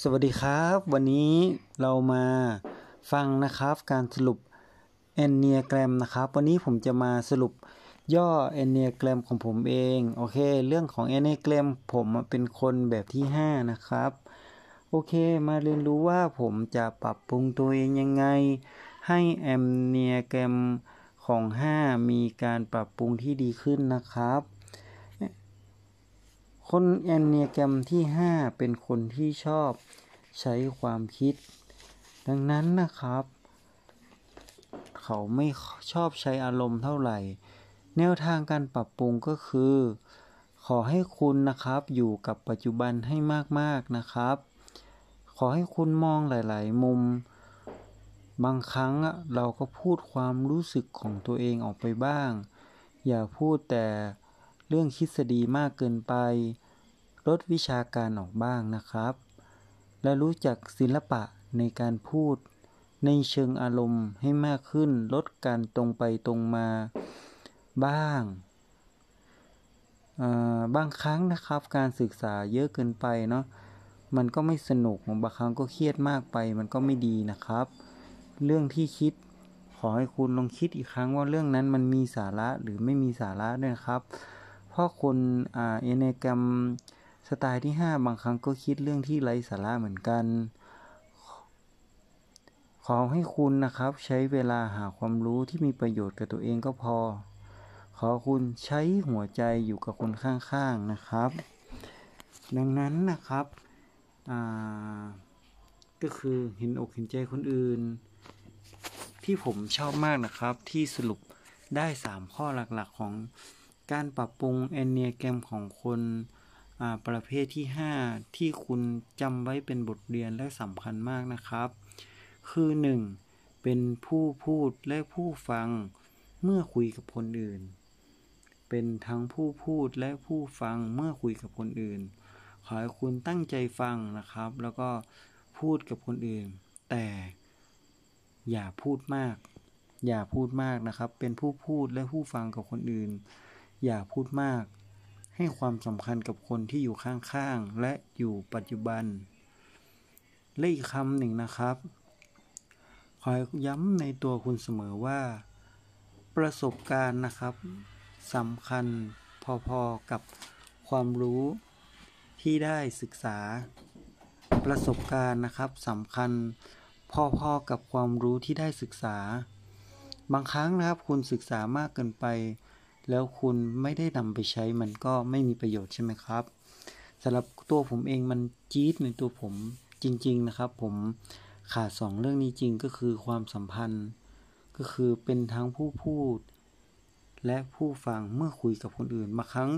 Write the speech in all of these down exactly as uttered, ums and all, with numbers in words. สวัสดีครับวันนี้เรามาฟังนะครับการสรุปแอนเนียแกรมนะครับวันนี้ผมจะมาสรุปย่อแอนเนียแกรมของผมเองโอเคเรื่องของแอนเนียแกรมผมเป็นคนแบบที่ห้านะครับโอเคมาเรียนรู้ว่าผมจะปรับปรุงตัวเองยังไงให้แอนเนียแกรมของห้ามีการปรับปรุงที่ดีขึ้นนะครับคนแอนเนียแกรมที่ห้าเป็นคนที่ชอบใช้ความคิดดังนั้นนะครับเขาไม่ชอบใช้อารมณ์เท่าไหร่แนวทางการปรับปรุงก็คือขอให้คุณนะครับอยู่กับปัจจุบันให้มากๆนะครับขอให้คุณมองหลายๆมุมบางครั้งเราก็พูดความรู้สึกของตัวเองออกไปบ้างอย่าพูดแต่เรื่องทฤษฎีมากเกินไปลดวิชาการออกบ้างนะครับและรู้จักศิลปะในการพูดในเชิงอารมณ์ให้มากขึ้นลดการตรงไปตรงมาบ้างบางครั้งนะครับการศึกษาเยอะเกินไปเนาะมันก็ไม่สนุกบางครั้งก็เครียดมากไปมันก็ไม่ดีนะครับเรื่องที่คิดขอให้คุณลองคิดอีกครั้งว่าเรื่องนั้นมันมีสาระหรือไม่มีสาระด้วยครับเพราะคนอ่าแอนเนียแกรมสไตล์ที่ห้าบางครั้งก็คิดเรื่องที่ไร้สาระเหมือนกันขอให้คุณนะครับใช้เวลาหาความรู้ที่มีประโยชน์กับตัวเองก็พอขอคุณใช้หัวใจอยู่กับคนข้างๆนะครับดังนั้นนะครับอ่าก็คือเห็นอกเห็นใจคนอื่นที่ผมชอบมากนะครับที่สรุปได้สามข้อหลักๆของการปรับปรุงแอนเนียแกรมของคนประเภทที่ห้าที่คุณจำไว้เป็นบทเรียนและสำคัญมากนะครับคือหนึ่งเป็นผู้พูดและผู้ฟังเมื่อคุยกับคนอื่นเป็นทั้งผู้พูดและผู้ฟังเมื่อคุยกับคนอื่นขอให้คุณตั้งใจฟังนะครับแล้วก็พูดกับคนอื่นแต่อย่าพูดมากอย่าพูดมากนะครับเป็นผู้พูดและผู้ฟังกับคนอื่นอย่าพูดมากให้ความสำคัญกับคนที่อยู่ข้างๆและอยู่ปัจจุบันและอีกคำหนึ่งนะครับขอย้ำในตัวคุณเสมอว่าประสบการณ์นะครับสำคัญพอๆกับความรู้ที่ได้ศึกษาประสบการณ์นะครับสำคัญพอๆกับความรู้ที่ได้ศึกษาบางครั้งนะครับคุณศึกษามากเกินไปแล้วคุณไม่ได้นำไปใช้มันก็ไม่มีประโยชน์ใช่ไหมครับสำหรับตัวผมเองมันจี๊ดในตัวผมจริงๆนะครับผมขาดสองเรื่องนี้จริงก็คือความสัมพันธ์ก็คือเป็นทั้งผู้พูดและผู้ฟังเมื่อคุยกับคนอื่นบางครั้ง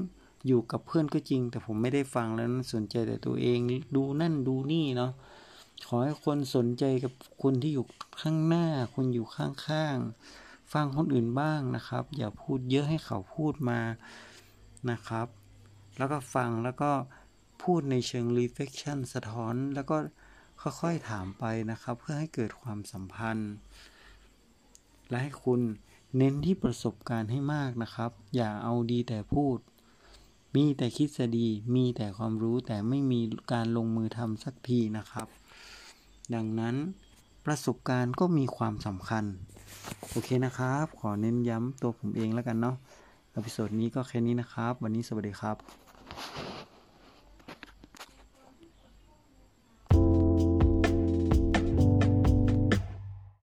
อยู่กับเพื่อนก็จริงแต่ผมไม่ได้ฟังแล้วสนใจแต่ตัวเองดูนั่นดูนี่เนาะขอให้คนสนใจกับคนที่อยู่ข้างหน้าคนอยู่ข้างๆฟังคนอื่นบ้างนะครับอย่าพูดเยอะให้เขาพูดมานะครับแล้วก็ฟังแล้วก็พูดในเชิง reflection สะท้อนแล้วก็ค่อยๆถามไปนะครับเพื่อให้เกิดความสัมพันธ์และให้คุณเน้นที่ประสบการณ์ให้มากนะครับอย่าเอาดีแต่พูดมีแต่ทฤษฎีมีแต่ความรู้แต่ไม่มีการลงมือทำสักทีนะครับดังนั้นประสบการณ์ก็มีความสำคัญโอเคนะครับขอเน้นย้ำตัวผมเองแล้วกันเนาะเอพิโซดนี้ก็แค่นี้นะครับวันนี้สวัสดีครับ